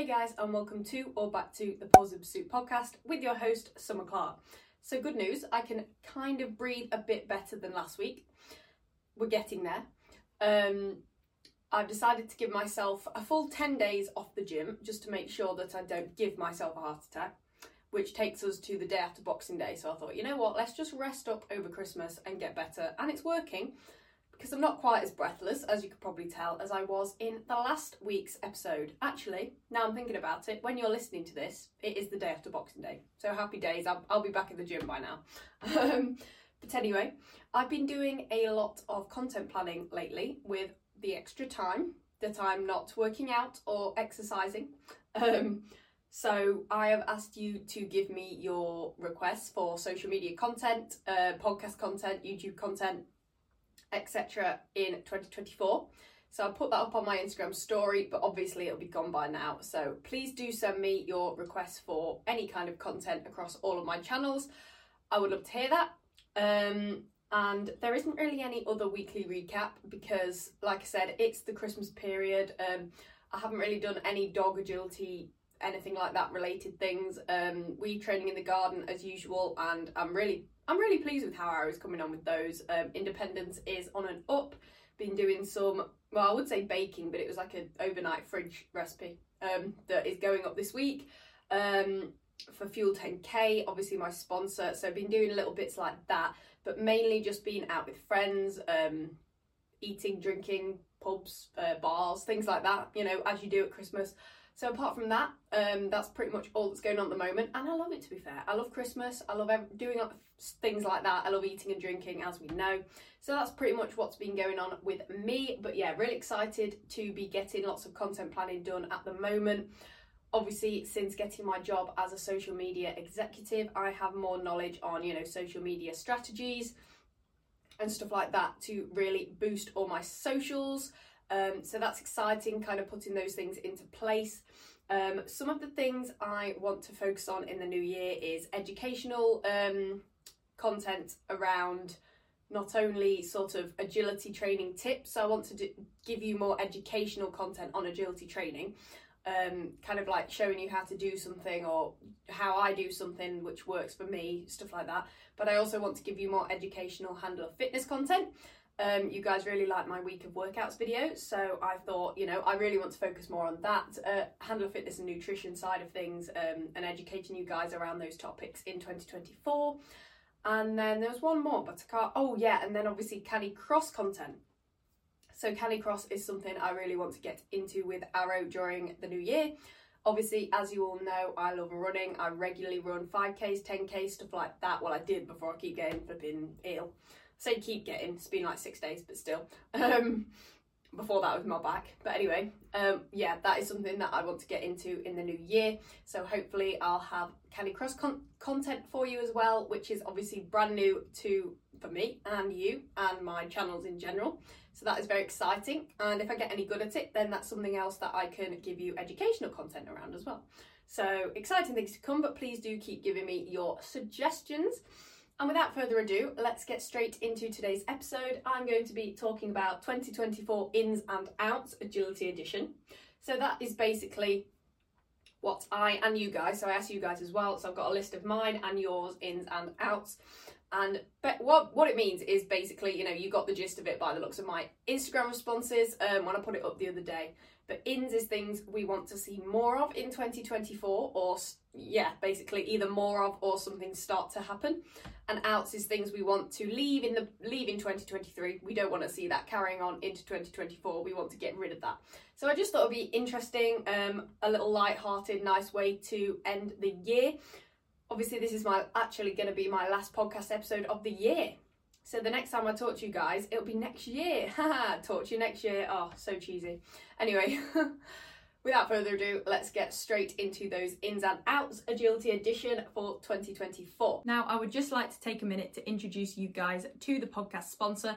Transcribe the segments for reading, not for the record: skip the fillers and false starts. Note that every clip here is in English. Hey guys, and welcome to or back to the Paws in Pursuit podcast with your host Summer Clark. So good news, I can kind of breathe a bit better than last week. We're getting there. I've decided to give myself a full 10 days off the gym just to make sure that I don't give myself a heart attack, which takes us to the day after Boxing Day. So I thought, you know what, let's just rest up over Christmas and get better. And it's working because I'm not quite as breathless, as you could probably tell, as I was in the last week's episode. Actually, now I'm thinking about it, when you're listening to this, it is the day after Boxing Day. So happy days, I'll be back in the gym by now. But anyway, I've been doing a lot of content planning lately with the extra time that I'm not working out or exercising. So I have asked you to give me your requests for social media content, podcast content, YouTube content, etc. in 2024. So I'll put that up on my Instagram story, but obviously it'll be gone by now. So please do send me your requests for any kind of content across all of my channels. I would love to hear that. And there isn't really any other weekly recap because, like I said, it's the Christmas period. I haven't really done any dog agility, anything like that related things. We training in the garden as usual, and I'm really pleased with how Arrow's coming on with those. Independence is on and up. Been doing some, well, I would say baking, but it was like an overnight fridge recipe that is going up this week for Fuel 10k, obviously my sponsor. So I've been doing little bits like that, but mainly just being out with friends, eating, drinking, pubs, bars, things like that, you know, as you do at Christmas. So apart from that, that's pretty much all that's going on at the moment. And I love it, to be fair. I love Christmas. I love doing things like that. I love eating and drinking, as we know. So that's pretty much what's been going on with me. But yeah, really excited to be getting lots of content planning done at the moment. Obviously, since getting my job as a social media executive, I have more knowledge on, you know, social media strategies and stuff like that to really boost all my socials. So that's exciting, kind of putting those things into place. Some of the things I want to focus on in the new year is educational content around not only sort of agility training tips. So I want to give you more educational content on agility training, kind of like showing you how to do something or how I do something which works for me, stuff like that. But I also want to give you more educational handle of fitness content. You guys really like my week of workouts video, so I thought, you know, I really want to focus more on that handle fitness and nutrition side of things, and educating you guys around those topics in 2024. And then there was one more, but I can't. Oh yeah, and then obviously Canicross content. So Canicross is something I really want to get into with Arrow during the new year. Obviously, as you all know, I love running. I regularly run 5Ks, 10Ks, stuff like that. Well, I did before I keep getting flipping ill. So keep getting, it's been like 6 days, but still, before that with my back. But anyway, yeah, that is something that I want to get into in the new year. So hopefully I'll have Canicross content for you as well, which is obviously brand new for me and you and my channels in general. So that is very exciting. And if I get any good at it, then that's something else that I can give you educational content around as well. So exciting things to come, but please do keep giving me your suggestions. And without further ado, let's get straight into today's episode. I'm going to be talking about 2024 Ins and Outs Agility Edition. So that is basically what I and you guys, so I asked you guys as well, so I've got a list of mine and yours, ins and outs. And what it means is basically, you know, you got the gist of it by the looks of my Instagram responses when I put it up the other day. But ins is things we want to see more of in 2024, or yeah, basically either more of or something start to happen. And outs is things we want to leave in 2023. We don't want to see that carrying on into 2024. We want to get rid of that. So I just thought it'd be interesting, a little light-hearted, nice way to end the year. Obviously, this is actually going to be my last podcast episode of the year. So the next time I talk to you guys, it'll be next year. Haha, talk to you next year. Oh, so cheesy. Anyway, without further ado, let's get straight into those ins and outs agility edition for 2024. Now, I would just like to take a minute to introduce you guys to the podcast sponsor,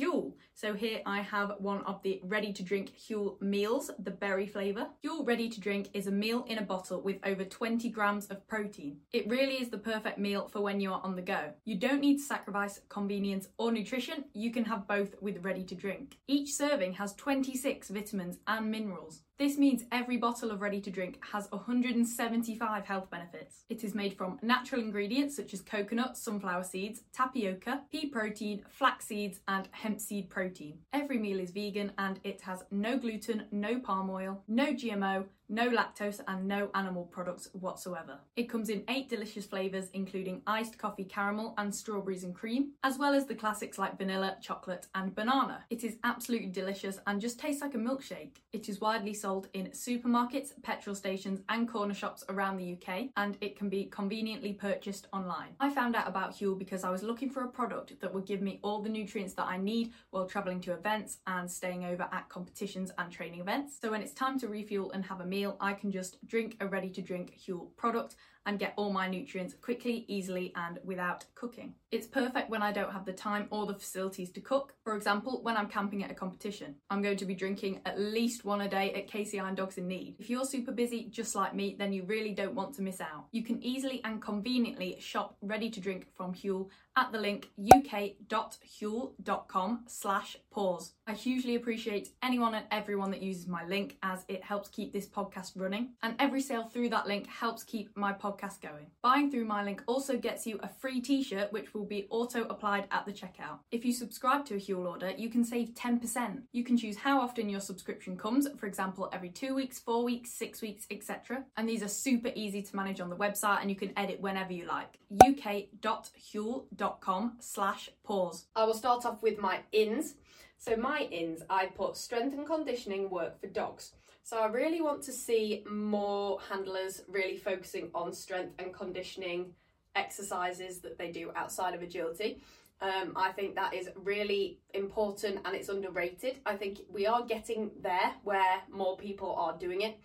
Huel. So here I have one of the ready to drink Huel meals, the berry flavour. Huel ready to drink is a meal in a bottle with over 20 grams of protein. It really is the perfect meal for when you are on the go. You don't need to sacrifice convenience or nutrition. You can have both with ready to drink. Each serving has 26 vitamins and minerals. This means every bottle of ready-to-drink has 175 health benefits. It is made from natural ingredients such as coconut, sunflower seeds, tapioca, pea protein, flax seeds, and hemp seed protein. Every meal is vegan and it has no gluten, no palm oil, no GMO, no lactose and no animal products whatsoever. It comes in 8 delicious flavours including iced coffee caramel and strawberries and cream, as well as the classics like vanilla, chocolate and banana. It is absolutely delicious and just tastes like a milkshake. It is widely sold in supermarkets, petrol stations and corner shops around the UK, and it can be conveniently purchased online. I found out about Huel because I was looking for a product that would give me all the nutrients that I need while travelling to events and staying over at competitions and training events. So when it's time to refuel and have a meal, I can just drink a ready-to-drink Huel product and get all my nutrients quickly, easily and without cooking. It's perfect when I don't have the time or the facilities to cook. For example, when I'm camping at a competition, I'm going to be drinking at least one a day at KCI and Dogs in Need. If you're super busy just like me, then you really don't want to miss out. You can easily and conveniently shop ready to drink from Huel at the link uk.huel.com/pause. I hugely appreciate anyone and everyone that uses my link, as it helps keep this podcast running, and every sale through that link helps keep my podcast going. Buying through my link also gets you a free t-shirt which will be auto applied at the checkout. If you subscribe to a Huel order, you can save 10%. You can choose how often your subscription comes, for example every 2 weeks, 4 weeks, 6 weeks, etc. And these are super easy to manage on the website and you can edit whenever you like. uk.huel.com/pause. I will start off with my ins. So my ins, I put strength and conditioning work for dogs. So I really want to see more handlers really focusing on strength and conditioning exercises that they do outside of agility. I think that is really important and it's underrated. I think we are getting there where more people are doing it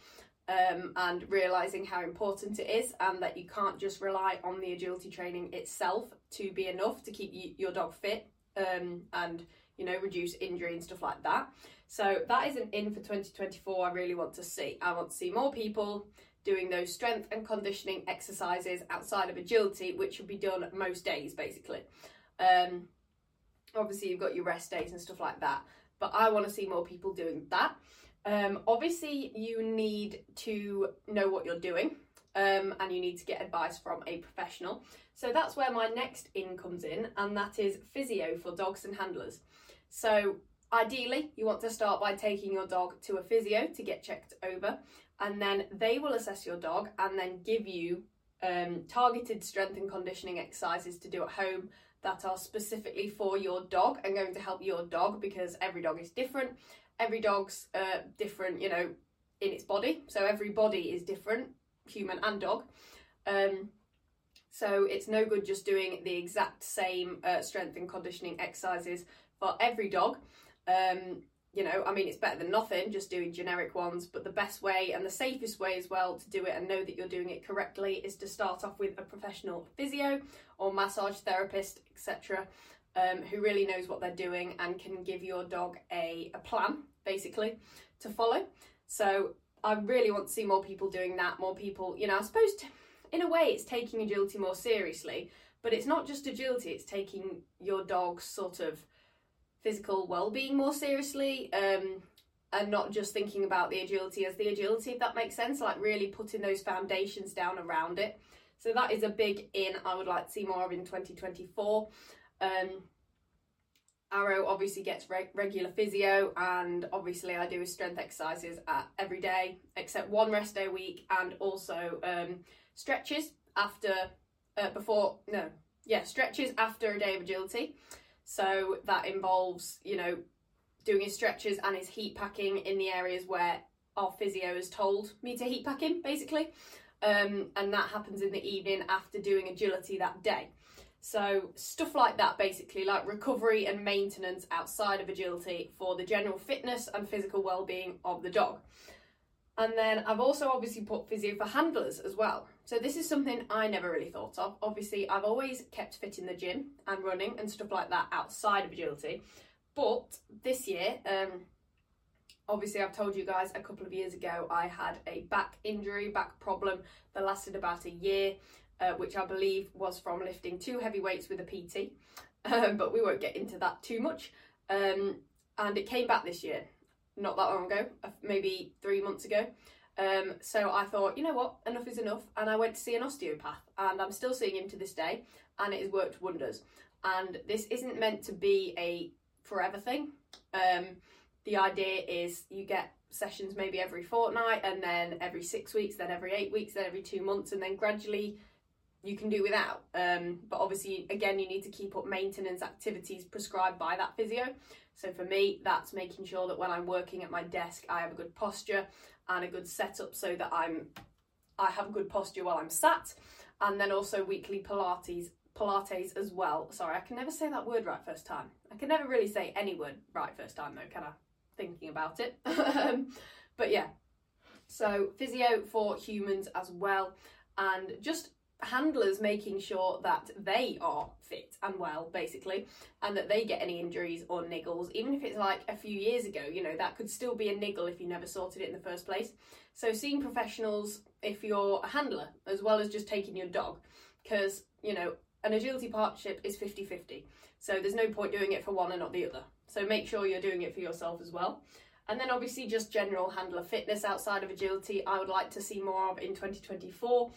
and realising how important it is, and that you can't just rely on the agility training itself to be enough to keep your dog fit and, you know, reduce injury and stuff like that. So that is an in for 2024 I really want to see. I want to see more people doing those strength and conditioning exercises outside of agility, which should be done most days basically. Obviously you've got your rest days and stuff like that, but I want to see more people doing that. Obviously you need to know what you're doing and you need to get advice from a professional. So that's where my next in comes in, and that is physio for dogs and handlers. So ideally, you want to start by taking your dog to a physio to get checked over, and then they will assess your dog and then give you targeted strength and conditioning exercises to do at home that are specifically for your dog and going to help your dog, because every dog is different. Every dog's different, you know, in its body. So every body is different, human and dog. So it's no good just doing the exact same strength and conditioning exercises for every dog. You know, I mean, it's better than nothing just doing generic ones, but the best way and the safest way as well to do it and know that you're doing it correctly is to start off with a professional physio or massage therapist, etc., who really knows what they're doing and can give your dog a plan basically to follow. So I really want to see more people doing that, more people, you know, I suppose in a way it's taking agility more seriously, but it's not just agility, it's taking your dog's sort of physical well-being more seriously and not just thinking about the agility as the agility, if that makes sense, like really putting those foundations down around it. So that is a big in I would like to see more of in 2024. Arrow obviously gets regular physio, and obviously I do his strength exercises every day except one rest day a week, and also stretches after stretches after a day of agility. So that involves, you know, doing his stretches and his heat packing in the areas where our physio has told me to heat pack him, basically. And that happens in the evening after doing agility that day. So stuff like that, basically, like recovery and maintenance outside of agility for the general fitness and physical well-being of the dog. And then I've also obviously put physio for handlers as well. So this is something I never really thought of. Obviously, I've always kept fit in the gym and running and stuff like that outside of agility. But this year, obviously I've told you guys a couple of years ago, I had a back problem that lasted about a year, which I believe was from lifting 2 heavy weights with a PT. But we won't get into that too much. And it came back this year. not that long ago, maybe 3 months ago. So I thought, you know what, enough is enough, and I went to see an osteopath, and I'm still seeing him to this day, and it has worked wonders. And this isn't meant to be a forever thing. The idea is you get sessions maybe every fortnight, and then every 6 weeks, then every 8 weeks, then every 2 months, and then gradually you can do without. But obviously, again, you need to keep up maintenance activities prescribed by that physio. So for me, that's making sure that when I'm working at my desk, I have a good posture and a good setup so that I have good posture while I'm sat. And then also weekly Pilates as well. Sorry, I can never say that word right first time. I can never really say any word right first time though, can I? Thinking about it. But yeah, so physio for humans as well, and just handlers making sure that they are fit and well basically, and that they get any injuries or niggles, even if it's like a few years ago, you know, that could still be a niggle if you never sorted it in the first place. So seeing professionals if you're a handler, as well as just taking your dog, because you know an agility partnership is 50-50, so there's no point doing it for one and not the other. So make sure you're doing it for yourself as well. And then obviously just general handler fitness outside of agility, I would like to see more of in 2024.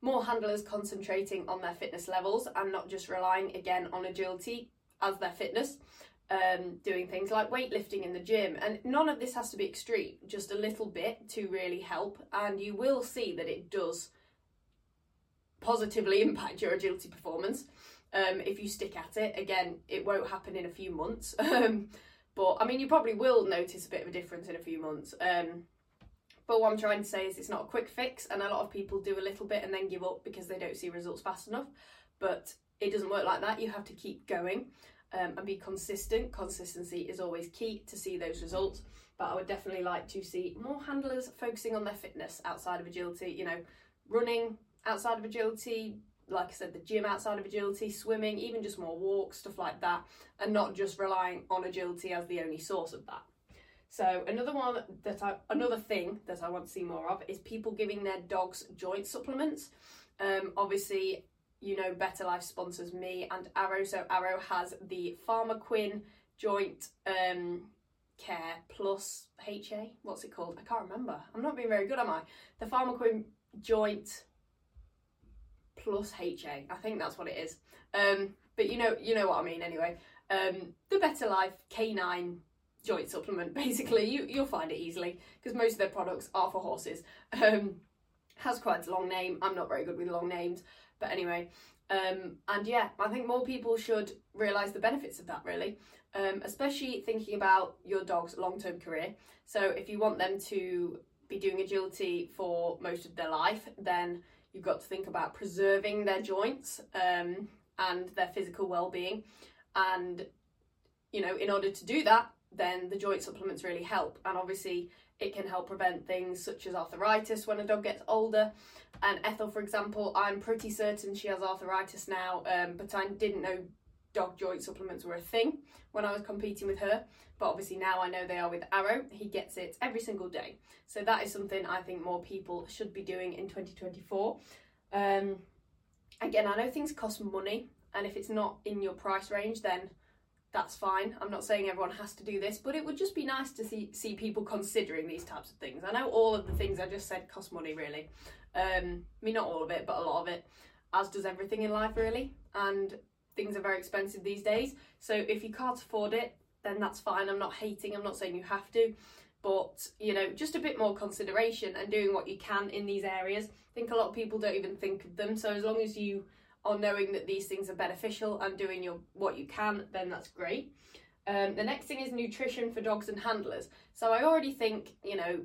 More handlers concentrating on their fitness levels and not just relying again on agility as their fitness. Doing things like weightlifting in the gym, and none of this has to be extreme, just a little bit to really help, and you will see that it does positively impact your agility performance. If you stick at it, again, it won't happen in a few months, but I mean, you probably will notice a bit of a difference in a few months. But what I'm trying to say is it's not a quick fix, and a lot of people do a little bit and then give up because they don't see results fast enough, but it doesn't work like that. You have to keep going and be consistent. Consistency is always key to see those results, but I would definitely like to see more handlers focusing on their fitness outside of agility, you know, running outside of agility, like I said, the gym outside of agility, swimming, even just more walks, stuff like that, and not just relying on agility as the only source of that. So another thing that I want to see more of is people giving their dogs joint supplements. Obviously, you know, Better Life sponsors me and Arrow, so Arrow has the Pharmaquin joint care plus HA, what's it called? I can't remember. I'm not being very good, am I? The Pharmaquin joint plus HA, I think that's what it is, but you know what I mean anyway. The Better Life canine joint supplement, basically, you'll find it easily because most of their products are for horses. Has quite a long name, I'm not very good with long names, but anyway, and yeah, I think more people should realise the benefits of that really, especially thinking about your dog's long-term career. So if you want them to be doing agility for most of their life, then you've got to think about preserving their joints and their physical well-being, and you know, in order to do that, then the joint supplements really help. And obviously it can help prevent things such as arthritis when a dog gets older. And Ethel, for example, I'm pretty certain she has arthritis now, but I didn't know dog joint supplements were a thing when I was competing with her, but obviously now I know they are with Arrow. He gets it every single day, so that is something I think more people should be doing in 2024. Again, I know things cost money, and if it's not in your price range, then that's fine. I'm not saying everyone has to do this, but it would just be nice to see people considering these types of things. I know all of the things I just said cost money really, I mean not all of it, but a lot of it, as does everything in life really, and things are very expensive these days. So if you can't afford it, then that's fine. I'm not hating, I'm not saying you have to, but you know, just a bit more consideration and doing what you can in these areas. I think a lot of people don't even think of them, so as long as you are knowing that these things are beneficial and doing what you can, then that's great. The next thing is nutrition for dogs and handlers. So I already think, you know,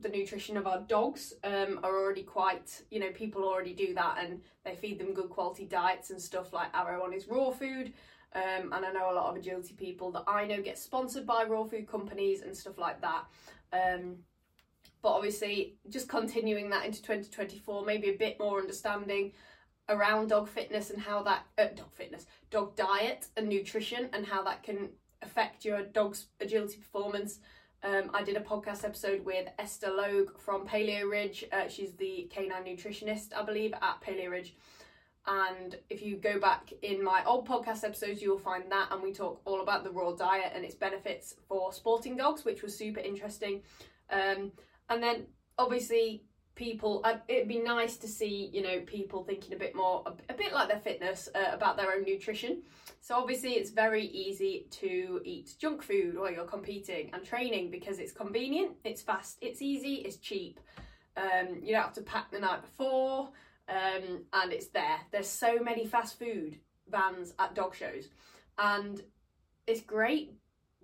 the nutrition of our dogs are already quite, you know, people already do that, and they feed them good quality diets and stuff, like Arrow on his raw food, and I know a lot of agility people that I know get sponsored by raw food companies and stuff like that, but obviously just continuing that into 2024, maybe a bit more understanding around dog fitness and how that dog diet and nutrition, and how that can affect your dog's agility performance. I did a podcast episode with Esther Logue from Paleo Ridge. She's the canine nutritionist, I believe, at Paleo Ridge. And if you go back in my old podcast episodes, you'll find that, and we talk all about the raw diet and its benefits for sporting dogs, which was super interesting. And then obviously people, it'd be nice to see, you know, people thinking a bit more, a bit like their fitness, about their own nutrition. So obviously it's very easy to eat junk food while you're competing and training because it's convenient, it's fast, it's easy, it's cheap. You don't have to pack the night before. And it's there. There's so many fast food vans at dog shows, and it's great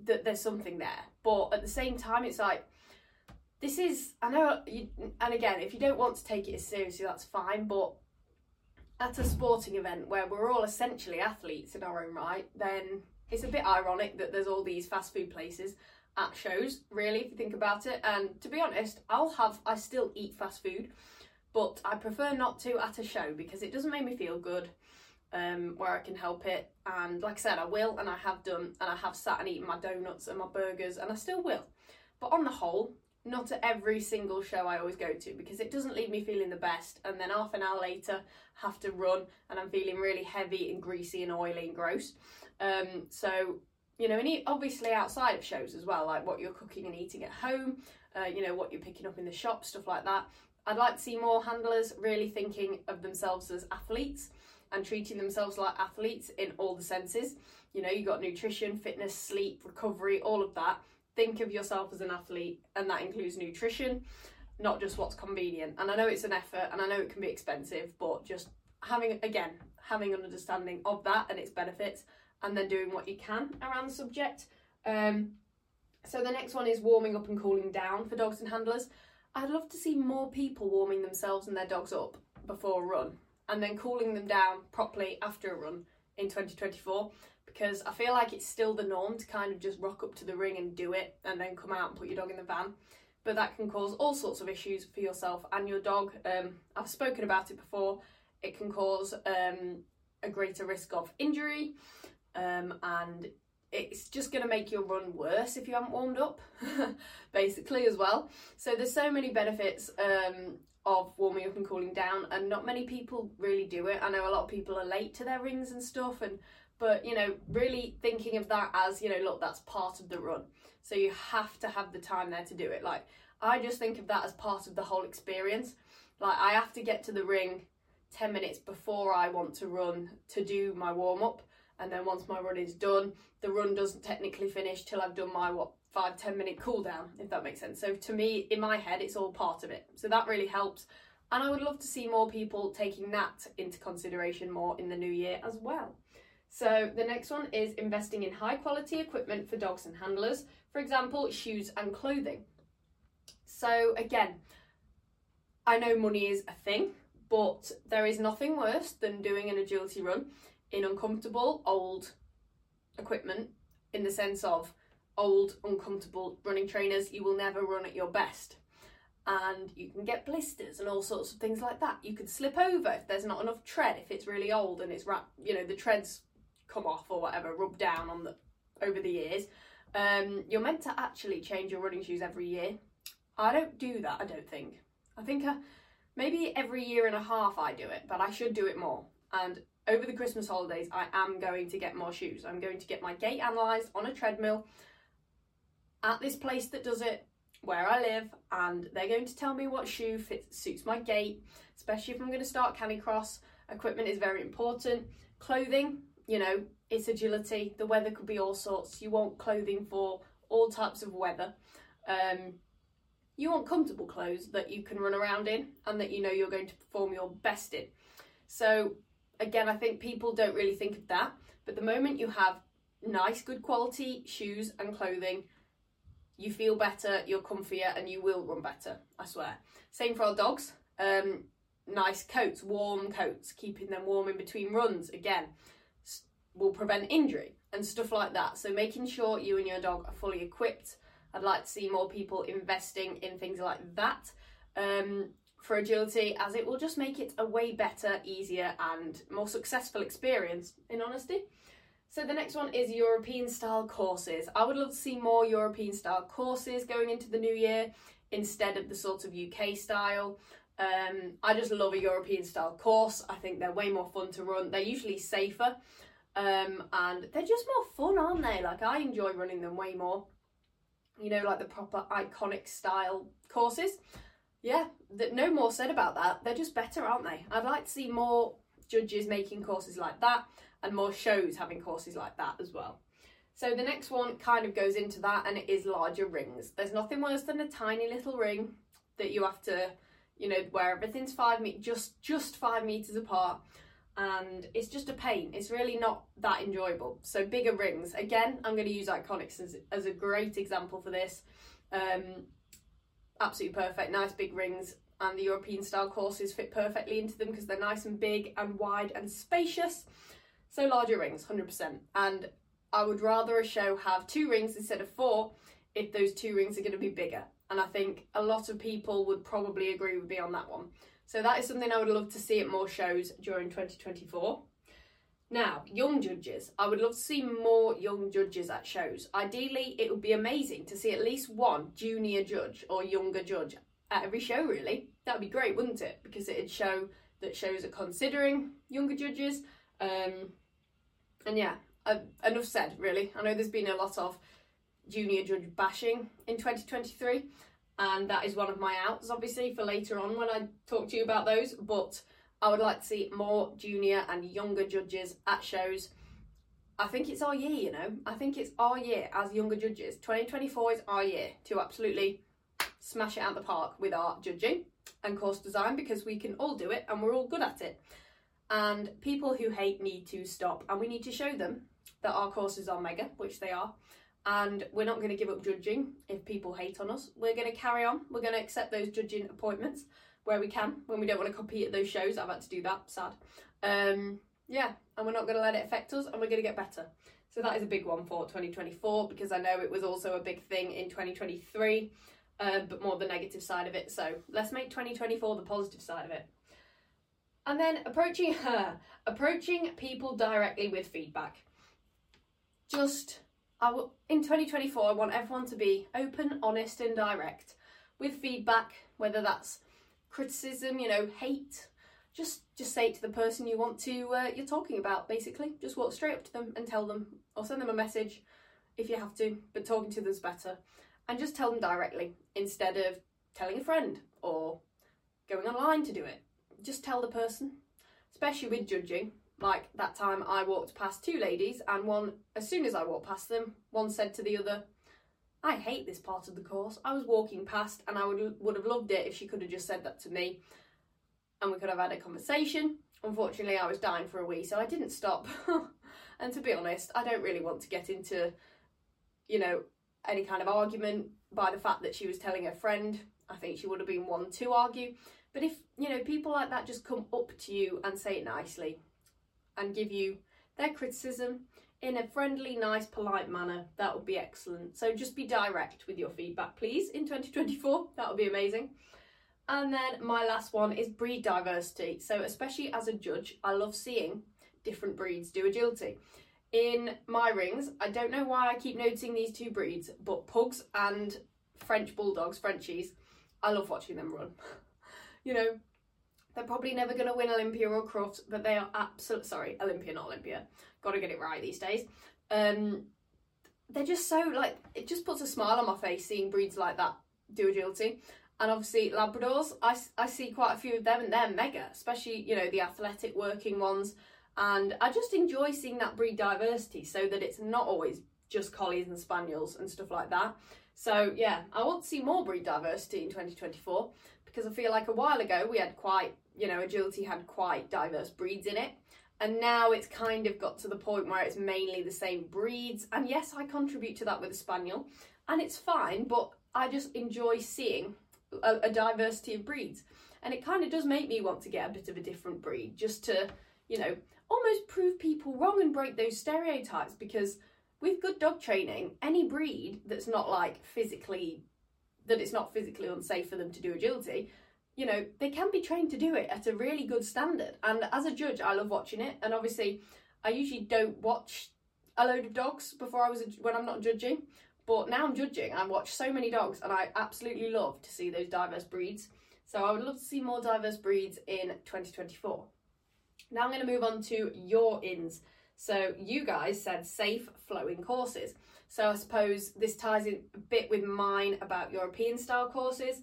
that there's something there, but at the same time it's like, this is, I know you, and again, if you don't want to take it as seriously, that's fine, but at a sporting event where we're all essentially athletes in our own right, then it's a bit ironic that there's all these fast food places at shows, really, if you think about it. And to be honest, I still eat fast food, but I prefer not to at a show because it doesn't make me feel good where I can help it. And like I said, I will, and I have done, and I have sat and eaten my donuts and my burgers, and I still will. But on the whole, not at every single show I always go to, because it doesn't leave me feeling the best. And then half an hour later, I have to run and I'm feeling really heavy and greasy and oily and gross. So, you know, and eat obviously outside of shows as well, like what you're cooking and eating at home, you know, what you're picking up in the shop, stuff like that. I'd like to see more handlers really thinking of themselves as athletes and treating themselves like athletes in all the senses. You know, you've got nutrition, fitness, sleep, recovery, all of that. Think of yourself as an athlete, and that includes nutrition, not just what's convenient. And I know it's an effort, and I know it can be expensive, but just having an understanding of that and its benefits, and then doing what you can around the subject. So the next one is warming up and cooling down for dogs and handlers. I'd love to see more people warming themselves and their dogs up before a run and then cooling them down properly after a run in 2024, because I feel like it's still the norm to kind of just rock up to the ring and do it and then come out and put your dog in the van. But that can cause all sorts of issues for yourself and your dog. I've spoken about it before. It can cause a greater risk of injury, and it's just going to make your run worse if you haven't warmed up, basically, as well. So there's so many benefits of warming up and cooling down, and not many people really do it. I know a lot of people are late to their rings and stuff, but, you know, really thinking of that as, you know, look, that's part of the run. So you have to have the time there to do it. Like, I just think of that as part of the whole experience. Like, I have to get to the ring 10 minutes before I want to run to do my warm-up. And then once my run is done, the run doesn't technically finish till I've done my 5-10 minute cool down, if that makes sense. So to me, in my head, it's all part of it. So that really helps. And I would love to see more people taking that into consideration more in the new year as well. So the next one is investing in high quality equipment for dogs and handlers, for example, shoes and clothing. So again, I know money is a thing, but there is nothing worse than doing an agility run in uncomfortable old equipment, in the sense of old uncomfortable running trainers. You will never run at your best, and you can get blisters and all sorts of things like that. You could slip over if there's not enough tread, if it's really old and it's wrapped, you know, the treads come off or whatever, rub down on the over the years. You're meant to actually change your running shoes every year. I don't do that. I don't think. I think maybe every year and a half I do it, but I should do it more. And over the Christmas holidays, I am going to get more shoes. I'm going to get my gait analysed on a treadmill at this place that does it, where I live, and they're going to tell me what shoe suits my gait, especially if I'm going to start Canicross. Equipment is very important. Clothing, you know, it's agility. The weather could be all sorts. You want clothing for all types of weather. You want comfortable clothes that you can run around in and that you know you're going to perform your best in. So again, I think people don't really think of that, but the moment you have nice, good quality shoes and clothing, you feel better, you're comfier, and you will run better, I swear. Same for our dogs. Nice coats, warm coats, keeping them warm in between runs, again, will prevent injury and stuff like that. So making sure you and your dog are fully equipped. I'd like to see more people investing in things like that. For agility, as it will just make it a way better, easier and more successful experience, in honesty. So the next one is European style courses. I would love to see more European style courses going into the new year instead of the sort of UK style. I just love a European style course. I think they're way more fun to run. They're usually safer, and they're just more fun, aren't they? Like, I enjoy running them way more, you know, like the proper iconic style courses. Yeah, that, no more said about that. They're just better, aren't they? I'd like to see more judges making courses like that and more shows having courses like that as well. So the next one kind of goes into that, and it is larger rings. There's nothing worse than a tiny little ring that you have to, you know, where everything's just 5 meters apart, and it's just a pain. It's really not that enjoyable. So bigger rings. Again, I'm going to use Iconics as a great example for this. Absolutely perfect, nice big rings, and the European style courses fit perfectly into them because they're nice and big and wide and spacious. So larger rings, 100%. And I would rather a show have 2 rings instead of 4 if those 2 rings are going to be bigger. And I think a lot of people would probably agree with me on that one. So that is something I would love to see at more shows during 2024. Now, young judges. I would love to see more young judges at shows. Ideally, it would be amazing to see at least one junior judge or younger judge at every show, really. That'd be great, wouldn't it? Because it'd show that shows are considering younger judges. And yeah, enough said, really. I know there's been a lot of junior judge bashing in 2023, and that is one of my outs, obviously, for later on when I talk to you about those. But I would like to see more junior and younger judges at shows. I think it's our year, you know. I think it's our year as younger judges. 2024 is our year to absolutely smash it out of the park with our judging and course design, because we can all do it and we're all good at it. And people who hate need to stop, and we need to show them that our courses are mega, which they are, and we're not going to give up judging if people hate on us. We're going to carry on. We're going to accept those judging appointments where we can, when we don't want to compete at those shows. I've had to do that, sad. Yeah, and we're not going to let it affect us, and we're going to get better. So that is a big one for 2024, because I know it was also a big thing in 2023, but more the negative side of it. So let's make 2024 the positive side of it. And then approaching people directly with feedback. In 2024, I want everyone to be open, honest and direct with feedback, whether that's criticism, you know, hate. Just say it to the person you want to, you're talking about, basically. Just walk straight up to them and tell them, or send them a message if you have to, but talking to them is better. And just tell them directly instead of telling a friend or going online to do it. Just tell the person, especially with judging. Like that time I walked past 2 ladies, and one, as soon as I walked past them, one said to the other, I hate this part of the course. I was walking past and I would have loved it if she could have just said that to me and we could have had a conversation. Unfortunately, I was dying for a wee, so I didn't stop. And to be honest, I don't really want to get into, you know, any kind of argument by the fact that she was telling her friend. I think she would have been one to argue. But if, you know, people like that just come up to you and say it nicely and give you their criticism in a friendly, nice, polite manner, that would be excellent. So just be direct with your feedback, please, in 2024. That would be amazing. And then my last one is breed diversity. So especially as a judge, I love seeing different breeds do agility. In my rings, I don't know why I keep noticing these 2 breeds, but pugs and French bulldogs, Frenchies, I love watching them run. You know, they're probably never going to win Olympia or Crufts, but they are Olympia, not Olympia. Got to get it right these days. They're just so, like, it just puts a smile on my face seeing breeds like that do agility. And obviously Labradors, I see quite a few of them, and they're mega, especially, you know, the athletic working ones. And I just enjoy seeing that breed diversity so that it's not always just Collies and Spaniels and stuff like that. So, yeah, I want to see more breed diversity in 2024. Because I feel like a while ago we had quite, you know, agility had quite diverse breeds in it. And now it's kind of got to the point where it's mainly the same breeds. And yes, I contribute to that with a spaniel, and it's fine, but I just enjoy seeing a diversity of breeds. And it kind of does make me want to get a bit of a different breed, just to, you know, almost prove people wrong and break those stereotypes. Because with good dog training, any breed that's not like physically, that it's not physically unsafe for them to do agility, you know, they can be trained to do it at a really good standard. And as a judge, I love watching it. And obviously, I usually don't watch a load of dogs when I'm not judging. But now I'm judging, I watch so many dogs, and I absolutely love to see those diverse breeds. So I would love to see more diverse breeds in 2024. Now I'm going to move on to your ins. So you guys said safe flowing courses. So I suppose this ties in a bit with mine about European style courses,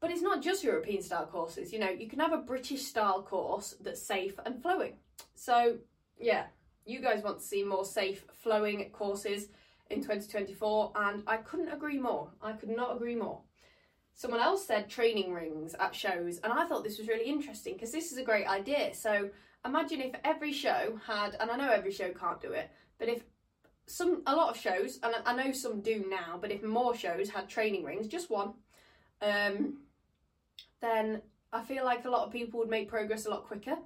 but it's not just European style courses. You know, you can have a British style course that's safe and flowing. So yeah, you guys want to see more safe flowing courses in 2024, and I couldn't agree more. I could not agree more. Someone else said training rings at shows, and I thought this was really interesting because this is a great idea. So imagine if every show had, and I know every show can't do it, but if a lot of shows, and I know some do now, but if more shows had training rings, just one, then I feel like a lot of people would make progress a lot quicker.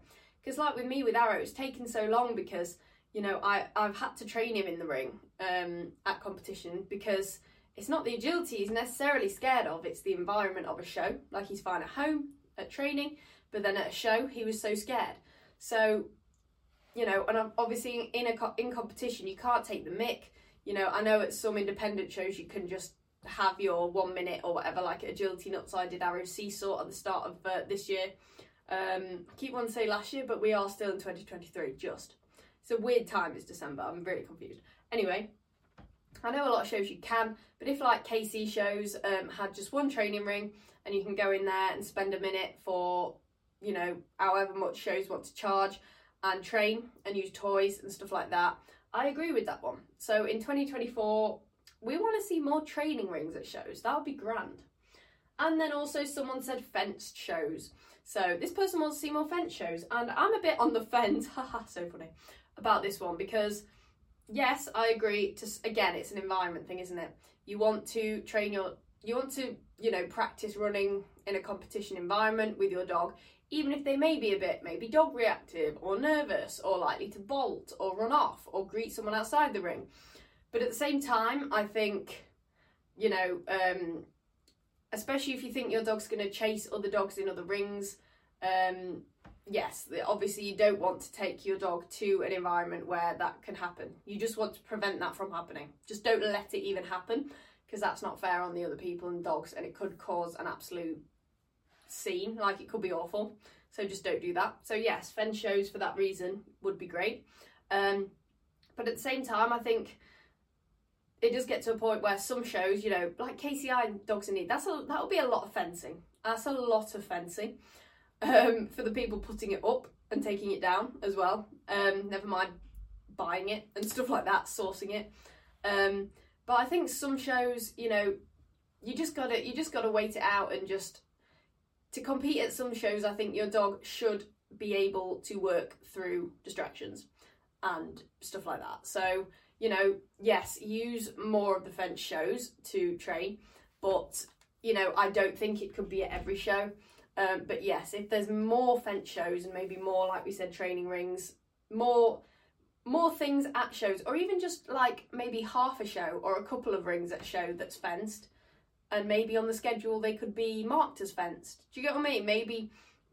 Because like with me with Arrow, it's taken so long because, you know, I've had to train him in the ring at competition, because it's not the agility he's necessarily scared of, it's the environment of a show. Like, he's fine at home, at training, but then at a show he was so scared. So, you know, and obviously in competition you can't take the mick. You know, I know at some independent shows you can just have your 1 minute or whatever, like at Agility Nuts I did Arrow Seesaw at the start of this year. I keep wanting to say last year, but we are still in 2023, just. It's a weird time, it's December, I'm really confused. Anyway, I know a lot of shows you can, but if like KC shows had just one training ring and you can go in there and spend a minute for, you know, however much shows want to charge and train and use toys and stuff like that, I agree with that one. So in 2024, we want to see more training rings at shows. That would be grand. And then also someone said fenced shows. So this person wants to see more fenced shows, and I'm a bit on the fence, haha, so funny, about this one, because yes, I agree. Again, it's an environment thing, isn't it? You want to train you want to practice running in a competition environment with your dog, even if they may be a bit, maybe dog reactive or nervous or likely to bolt or run off or greet someone outside the ring. But at the same time, I think, you know, especially if you think your dog's going to chase other dogs in other rings, yes, obviously you don't want to take your dog to an environment where that can happen. You just want to prevent that from happening. Just don't let it even happen, because that's not fair on the other people and dogs, and it could cause an absolute scene. Like, it could be awful. So just don't do that. So yes, fence shows for that reason would be great. But at the same time, I think it does get to a point where some shows, you know, like KCI and Dogs in Need, that'll be a lot of fencing. That's a lot of fencing. For the people putting it up and taking it down as well, never mind buying it and stuff like that, sourcing it. But I think some shows, you know, you just gotta wait it out, and just to compete at some shows, I think your dog should be able to work through distractions and stuff like that. So, you know, yes, use more of the fence shows to train, but, you know, I don't think it could be at every show. But yes, if there's more fence shows and maybe more, like we said, training rings, more things at shows, or even just like maybe half a show or a couple of rings at a show that's fenced, and maybe on the schedule they could be marked as fenced. Do you get what I mean?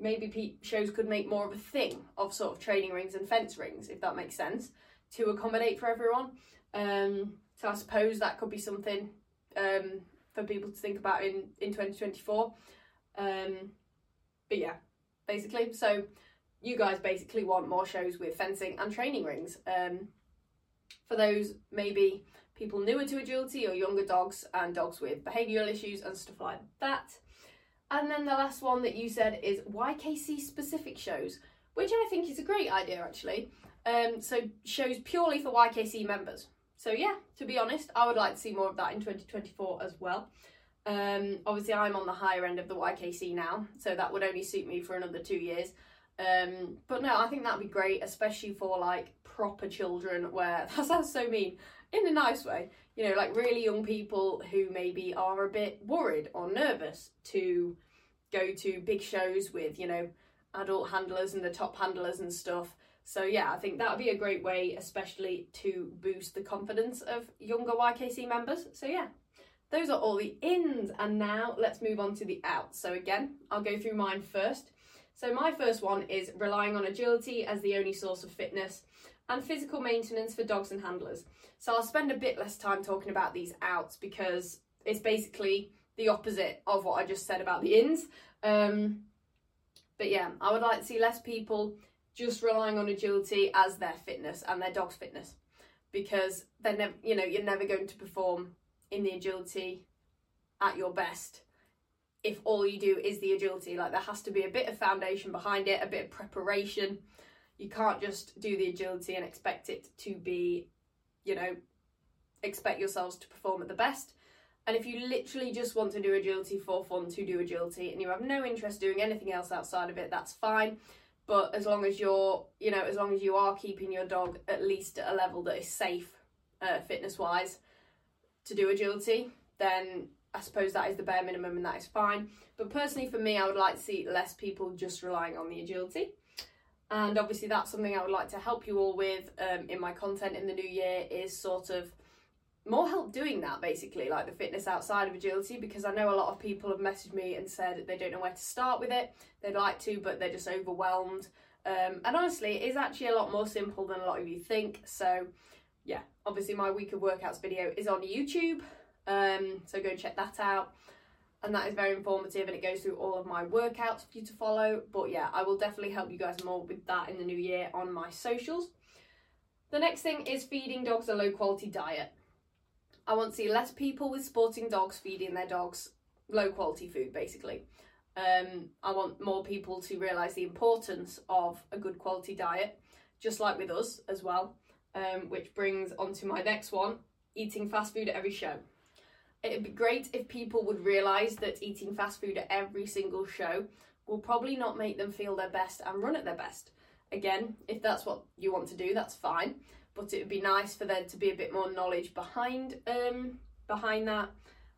Maybe shows could make more of a thing of sort of training rings and fence rings, if that makes sense, to accommodate for everyone. So I suppose that could be something for people to think about in 2024. But yeah, basically, so you guys basically want more shows with fencing and training rings, for those maybe people newer to agility or younger dogs and dogs with behavioural issues and stuff like that. And then the last one that you said is YKC specific shows, which I think is a great idea actually. So shows purely for YKC members. So yeah, to be honest, I would like to see more of that in 2024 as well. Obviously I'm on the higher end of the YKC now, so that would only suit me for another 2 years. But no, I think that'd be great, especially for like proper children, where that sounds so mean in a nice way, you know, like really young people who maybe are a bit worried or nervous to go to big shows with, you know, adult handlers and the top handlers and stuff. So yeah, I think that would be a great way, especially to boost the confidence of younger YKC members. So yeah, those are all the ins, and now let's move on to the outs. So again, I'll go through mine first. So my first one is relying on agility as the only source of fitness and physical maintenance for dogs and handlers. So I'll spend a bit less time talking about these outs because it's basically the opposite of what I just said about the ins. But yeah, I would like to see less people just relying on agility as their fitness and their dog's fitness, because they're you're never going to perform in the agility at your best if all you do is the agility. Like, there has to be a bit of foundation behind it, a bit of preparation. You can't just do the agility and expect it to be, expect yourselves to perform at the best. And if you literally just want to do agility for fun to do agility and you have no interest doing anything else outside of it, that's fine. But as long as you're, as long as you are keeping your dog at least at a level that is safe, fitness-wise, to do agility, then I suppose that is the bare minimum and that is fine. But personally, for me, I would like to see less people just relying on the agility. And obviously that's something I would like to help you all with in my content in the new year, is sort of more help doing that, basically, like the fitness outside of agility, because I know a lot of people have messaged me and said they don't know where to start with it. They'd like to, but they're just overwhelmed. And honestly, it is actually a lot more simple than a lot of you think. So yeah, obviously my week of workouts video is on YouTube. So go and check that out. And that is very informative, and it goes through all of my workouts for you to follow. But yeah, I will definitely help you guys more with that in the new year on my socials. The next thing is feeding dogs a low quality diet. I want to see less people with sporting dogs feeding their dogs low quality food, basically. I want more people to realise the importance of a good quality diet, just like with us as well, which brings on to my next one, eating fast food at every show. It'd be great if people would realise that eating fast food at every single show will probably not make them feel their best and run at their best. Again, if that's what you want to do, that's fine. But it would be nice for there to be a bit more knowledge behind that.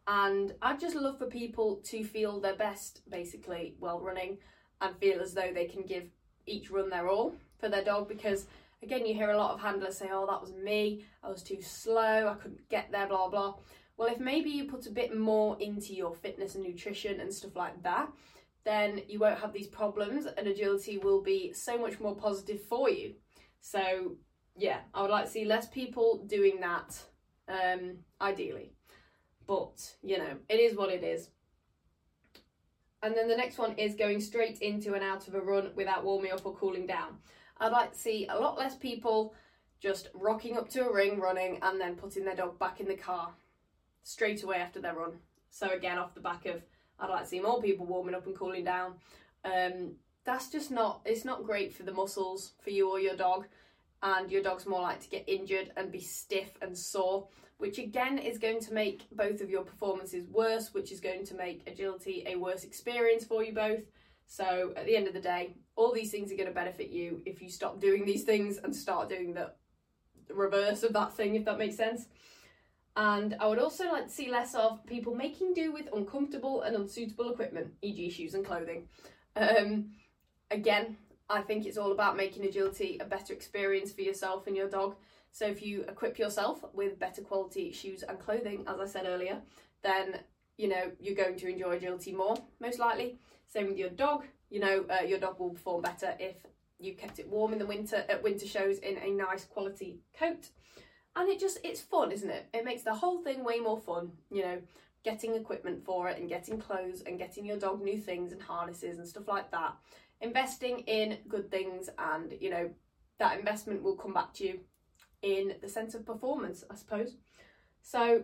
And I'd just love for people to feel their best, basically, while running, and feel as though they can give each run their all for their dog. Because, again, you hear a lot of handlers say, oh, that was me, I was too slow, I couldn't get there, blah, blah. Well, if maybe you put a bit more into your fitness and nutrition and stuff like that, then you won't have these problems, and agility will be so much more positive for you. So yeah, I would like to see less people doing that, ideally. But, it is what it is. And then the next one is going straight into and out of a run without warming up or cooling down. I'd like to see a lot less people just rocking up to a ring, running, and then putting their dog back in the car straight away after their run. So again, off the back of, I'd like to see more people warming up and cooling down. That's just it's not great for the muscles for you or your dog, and your dog's more likely to get injured and be stiff and sore, which again is going to make both of your performances worse, which is going to make agility a worse experience for you both. So at the end of the day, all these things are going to benefit you if you stop doing these things and start doing the reverse of that thing, if that makes sense. And I would also like to see less of people making do with uncomfortable and unsuitable equipment, e.g. shoes and clothing. Again, I think it's all about making agility a better experience for yourself and your dog. So if you equip yourself with better quality shoes and clothing, as I said earlier, then, you're going to enjoy agility more, most likely. Same with your dog. Your dog will perform better if you kept it warm in the winter at winter shows in a nice quality coat. And it's fun, isn't it? It makes the whole thing way more fun, getting equipment for it and getting clothes and getting your dog new things and harnesses and stuff like that. Investing in good things, and, that investment will come back to you in the sense of performance, I suppose. So,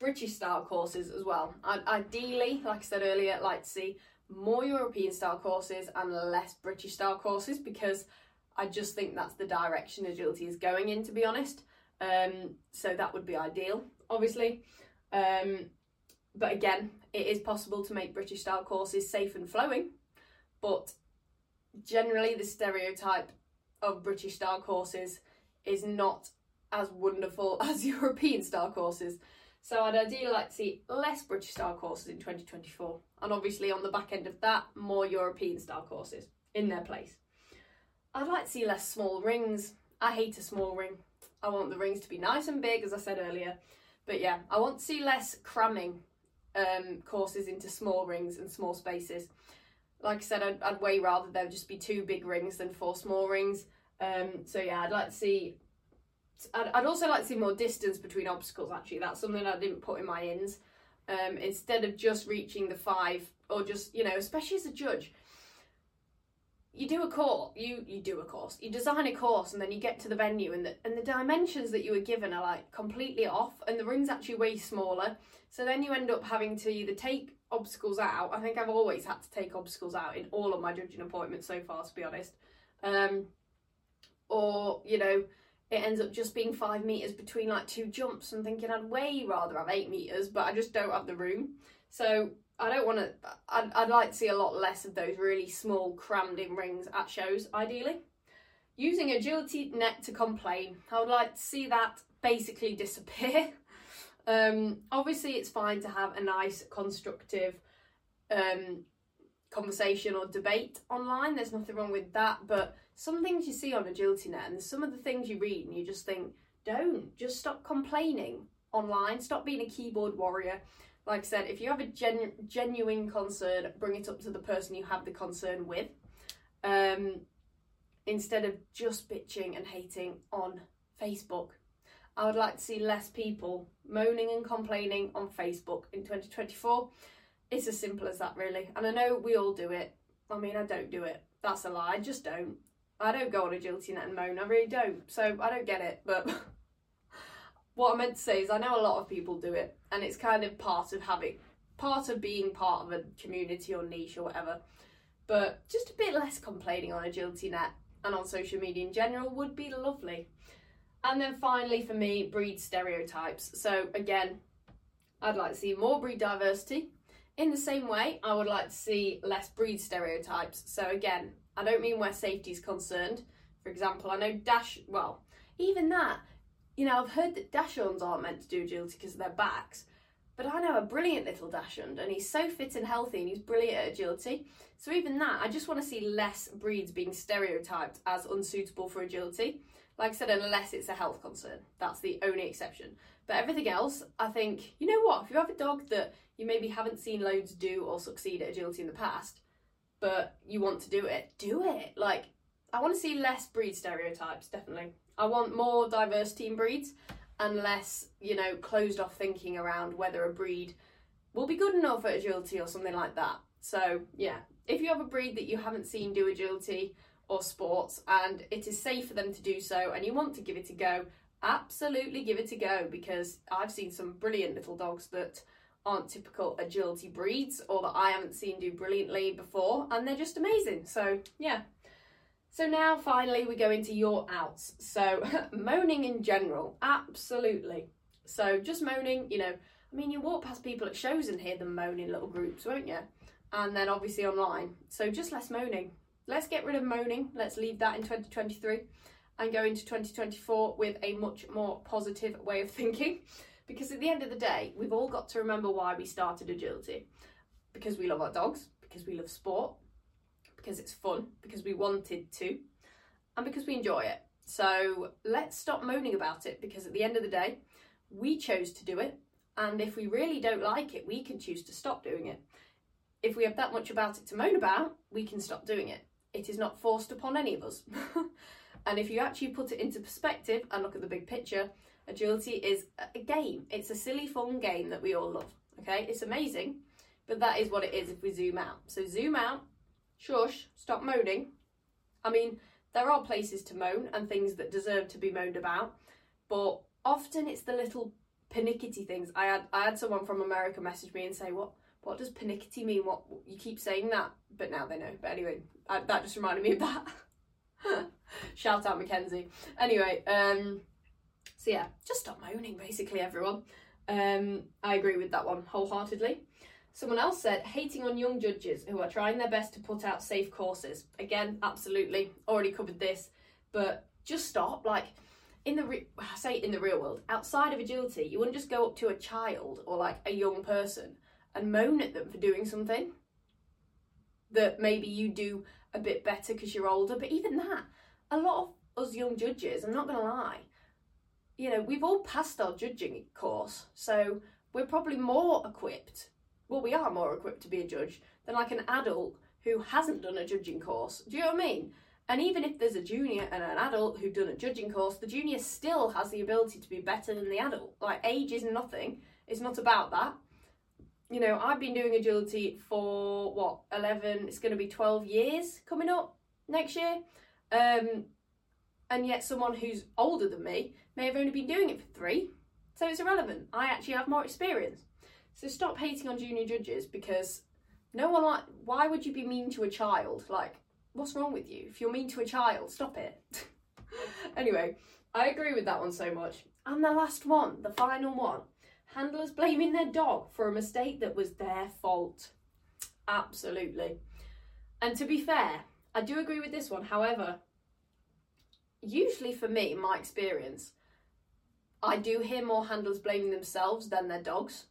British-style courses as well. I'd ideally, like I said earlier, like to see more European-style courses and less British-style courses, because I just think that's the direction agility is going in, to be honest. So that would be ideal, obviously. But again, it is possible to make British style courses safe and flowing, but generally the stereotype of British style courses is not as wonderful as European style courses. So I'd ideally like to see less British style courses in 2024. And obviously on the back end of that, more European style courses in their place. I'd like to see less small rings. I hate a small ring. I want the rings to be nice and big, as I said earlier. But yeah, I want to see less cramming courses into small rings and small spaces. Like I said, I'd way rather there would just be 2 big rings than 4 small rings. So yeah, I'd like to see... I'd also like to see more distance between obstacles, actually. That's something I didn't put in my ins. instead of just reaching the 5, or just, you know, especially as a judge, you do a course, you design a course, and then you get to the venue, and the dimensions that you were given are like completely off, and the ring's actually way smaller. So then you end up having to either take obstacles out. I think I've always had to take obstacles out in all of my judging appointments so far, to be honest. Or, you know, it ends up just being 5 meters between like 2 jumps, and thinking I'd way rather have 8 meters, but I just don't have the room. So I don't want to, I'd like to see a lot less of those really small crammed in rings at shows, ideally. Using AgilityNet to complain. I would like to see that basically disappear. Obviously it's fine to have a nice constructive conversation or debate online, there's nothing wrong with that, but some things you see on AgilityNet and some of the things you read, and you just think, just stop complaining online, stop being a keyboard warrior. Like I said, if you have a genuine concern, bring it up to the person you have the concern with, instead of just bitching and hating on Facebook. I would like to see less people moaning and complaining on Facebook in 2024. It's as simple as that, really. And I know we all do it. I mean, I don't do it. That's a lie. I just don't. I don't go on AgilityNet and moan. I really don't. So I don't get it. But what I meant to say is I know a lot of people do it. And it's kind of part of being part of a community or niche or whatever. But just a bit less complaining on AgilityNet and on social media in general would be lovely. And then finally, for me, breed stereotypes. So again, I'd like to see more breed diversity. In the same way, I would like to see less breed stereotypes. So again, I don't mean where safety is concerned. For example, I know even that, you know, I've heard that Dachshunds aren't meant to do agility because of their backs, but I know a brilliant little Dachshund, and he's so fit and healthy, and he's brilliant at agility. So even that, I just want to see less breeds being stereotyped as unsuitable for agility. Like I said, unless it's a health concern, that's the only exception. But everything else, I think, you know what, if you have a dog that you maybe haven't seen loads do or succeed at agility in the past, but you want to do it, do it. Like, I want to see less breed stereotypes, definitely. I want more diverse team breeds and less, you know, closed off thinking around whether a breed will be good enough at agility or something like that. So yeah, if you have a breed that you haven't seen do agility or sports, and it is safe for them to do so, and you want to give it a go, absolutely give it a go, because I've seen some brilliant little dogs that aren't typical agility breeds, or that I haven't seen do brilliantly before, and they're just amazing. So yeah, so now finally we go into your outs. So moaning in general, absolutely. So just moaning, you know, I mean, you walk past people at shows and hear them moan in little groups, won't you? And then obviously online. So just less moaning. Let's get rid of moaning. Let's leave that in 2023 and go into 2024 with a much more positive way of thinking. Because at the end of the day, we've all got to remember why we started agility. Because we love our dogs, because we love sport, because it's fun, because we wanted to, and because we enjoy it. So let's stop moaning about it, because at the end of the day, we chose to do it. And if we really don't like it, we can choose to stop doing it. If we have that much about it to moan about, we can stop doing it. It is not forced upon any of us. And if you actually put it into perspective and look at the big picture, agility is a game. It's a silly, fun game that we all love. Okay, it's amazing, but that is what it is if we zoom out. So zoom out, shush, stop moaning. I mean, there are places to moan and things that deserve to be moaned about, but often it's the little pernickety things. I had someone from America message me and say, What does pernickety mean? What, you keep saying that, but now they know. But anyway, that just reminded me of that. Shout out Mackenzie. Anyway, so yeah, just stop moaning, basically, everyone. I agree with that one wholeheartedly. Someone else said, hating on young judges who are trying their best to put out safe courses. Again, absolutely, already covered this, but just stop. Like, in the real world, outside of agility, you wouldn't just go up to a child or like a young person and moan at them for doing something that maybe you do a bit better because you're older. But even that, a lot of us young judges, I'm not gonna lie, you know, we've all passed our judging course, so we're probably more equipped, well, we are more equipped to be a judge than like an adult who hasn't done a judging course. Do you know what I mean? And even if there's a junior and an adult who've done a judging course, the junior still has the ability to be better than the adult. Like, age is nothing. It's not about that. you know, I've been doing agility for what, 11, it's going to be 12 years coming up next year. And yet someone who's older than me may have only been doing it for 3. So it's irrelevant. I actually have more experience. So stop hating on junior judges, because no one why would you be mean to a child? Like, what's wrong with you? If you're mean to a child, stop it. Anyway, I agree with that one so much. And the last one, the final one. Handlers blaming their dog for a mistake that was their fault. Absolutely. And to be fair, I do agree with this one. However, usually for me, in my experience, I do hear more handlers blaming themselves than their dogs.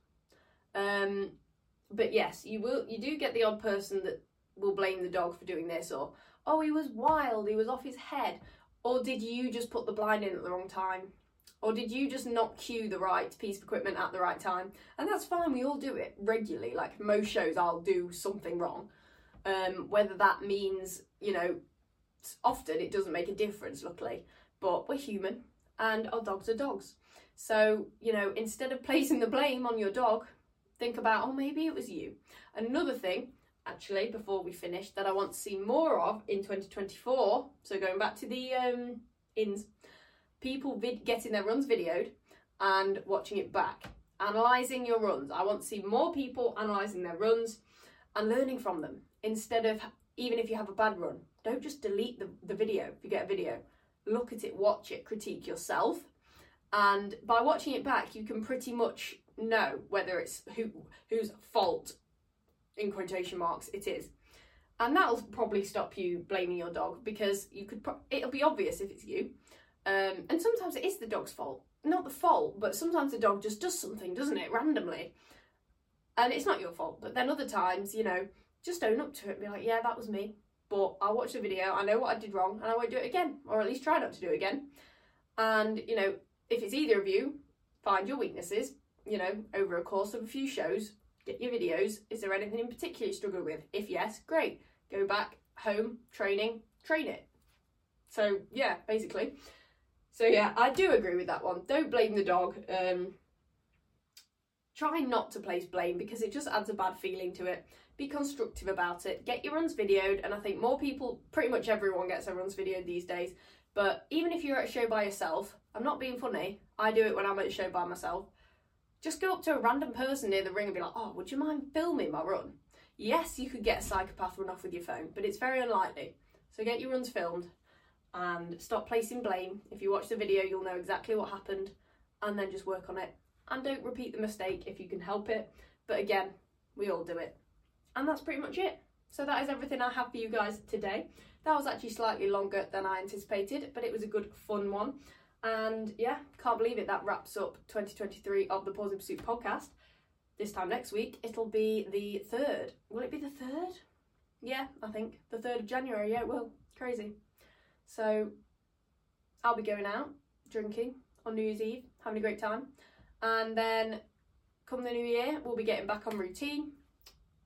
But yes, you do get the odd person that will blame the dog for doing this, or, oh, he was wild, he was off his head, or did you just put the blind in at the wrong time? Or did you just not cue the right piece of equipment at the right time? And that's fine, we all do it regularly. Like, most shows I'll do something wrong. Whether that means, you know, often it doesn't make a difference, luckily, but we're human and our dogs are dogs. So, you know, instead of placing the blame on your dog, think about, oh, maybe it was you. Another thing, actually, before we finish, that I want to see more of in 2024, so going back to the ins, people getting their runs videoed and watching it back, analysing your runs. I want to see more people analysing their runs and learning from them, instead of, even if you have a bad run, don't just delete the video. If you get a video, look at it, watch it, critique yourself, and by watching it back you can pretty much know whether it's whose fault, in quotation marks, it is. And that'll probably stop you blaming your dog, because you could it'll be obvious if it's you. And sometimes it is the dog's fault, not the fault, but sometimes the dog just does something, doesn't it, randomly, and it's not your fault. But then other times, you know, just own up to it and be like, yeah, that was me, but I watched the video, I know what I did wrong, and I won't do it again, or at least try not to do it again. And, you know, if it's either of you, find your weaknesses, you know, over a course of a few shows, get your videos. Is there anything in particular you struggle with? If yes, great. Go back, home, training, train it. So, yeah, basically. So, yeah, I do agree with that one. Don't blame the dog. Try not to place blame, because it just adds a bad feeling to it. Be constructive about it. Get your runs videoed. And I think more people, pretty much everyone gets their runs videoed these days. But even if you're at a show by yourself, I'm not being funny. I do it when I'm at a show by myself. Just go up to a random person near the ring and be like, oh, would you mind filming my run? Yes, you could get a psychopath run off with your phone, but it's very unlikely. So get your runs filmed and stop placing blame. If you watch the video, you'll know exactly what happened, and then just work on it. And don't repeat the mistake if you can help it. But again, we all do it. And that's pretty much it. So that is everything I have for you guys today. That was actually slightly longer than I anticipated, but it was a good, fun one. And yeah, can't believe it. That wraps up 2023 of the Paws in Pursuit podcast. This time next week, it'll be the 3rd. Will it be the 3rd? Yeah, I think. The 3rd of January. Yeah, it will. Crazy. So I'll be going out, drinking on New Year's Eve, having a great time. And then come the new year, we'll be getting back on routine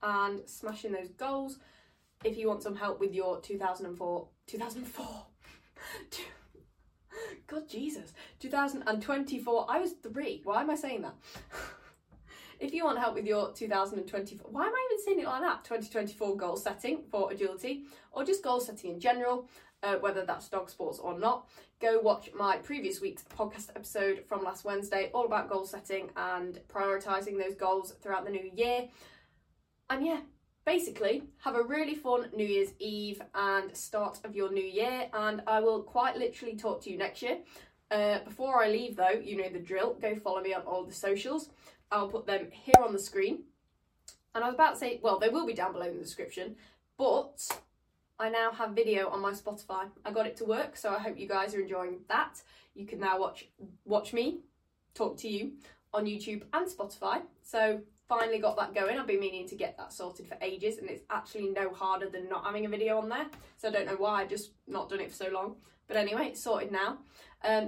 and smashing those goals. If you want some help with your 2024, I was 3, why am I saying that? If you want help with your 2024, why am I even saying it like that? 2024 goal setting for agility, or just goal setting in general, whether that's dog sports or not, go watch my previous week's podcast episode from last Wednesday, all about goal setting and prioritising those goals throughout the new year. And yeah, basically, have a really fun New Year's Eve and start of your new year, and I will quite literally talk to you next year. Before I leave though, you know the drill, go follow me on all the socials. I'll put them here on the screen. And I was about to say, well, they will be down below in the description, but I now have video on my Spotify. I got it to work, so I hope you guys are enjoying that. You can now watch me talk to you on YouTube and Spotify. So finally got that going. I've been meaning to get that sorted for ages, and it's actually no harder than not having a video on there. So I don't know why I've just not done it for so long. But anyway, it's sorted now.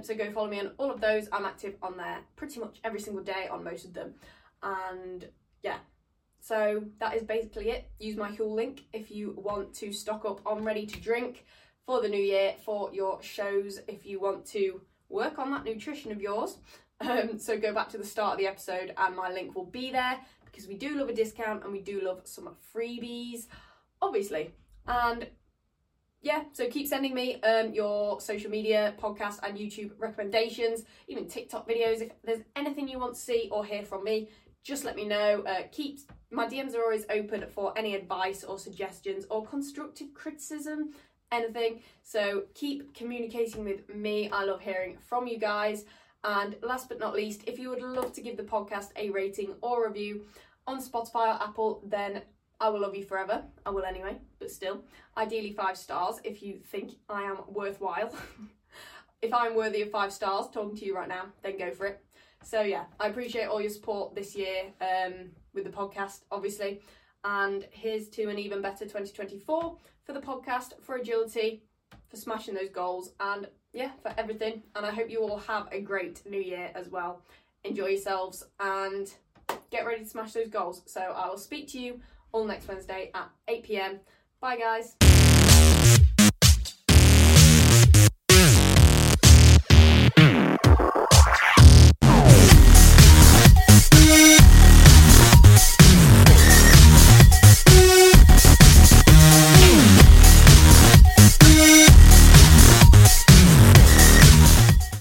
So go follow me on all of those. I'm active on there pretty much every single day on most of them. And yeah, so that is basically it. Use my Huel link if you want to stock up on ready to drink for the new year, for your shows, if you want to work on that nutrition of yours. So go back to the start of the episode and my link will be there. because we do love a discount and we do love some freebies, obviously. And yeah, so keep sending me your social media, podcast and YouTube recommendations, even TikTok videos. If there's anything you want to see or hear from me, just let me know. Keep my DMs are always open for any advice or suggestions or constructive criticism, anything. So keep communicating with me. I love hearing from you guys. And last but not least, if you would love to give the podcast a rating or review on Spotify or Apple, then I will love you forever. I will anyway, but still. Ideally 5 stars if you think I am worthwhile. If I'm worthy of 5 stars talking to you right now, then go for it. So yeah, I appreciate all your support this year with the podcast, obviously. And here's to an even better 2024 for the podcast, for agility, for smashing those goals, and yeah, for everything. And I hope you all have a great new year as well. Enjoy yourselves and get ready to smash those goals. So I will speak to you all next Wednesday at 8 p.m. Bye guys.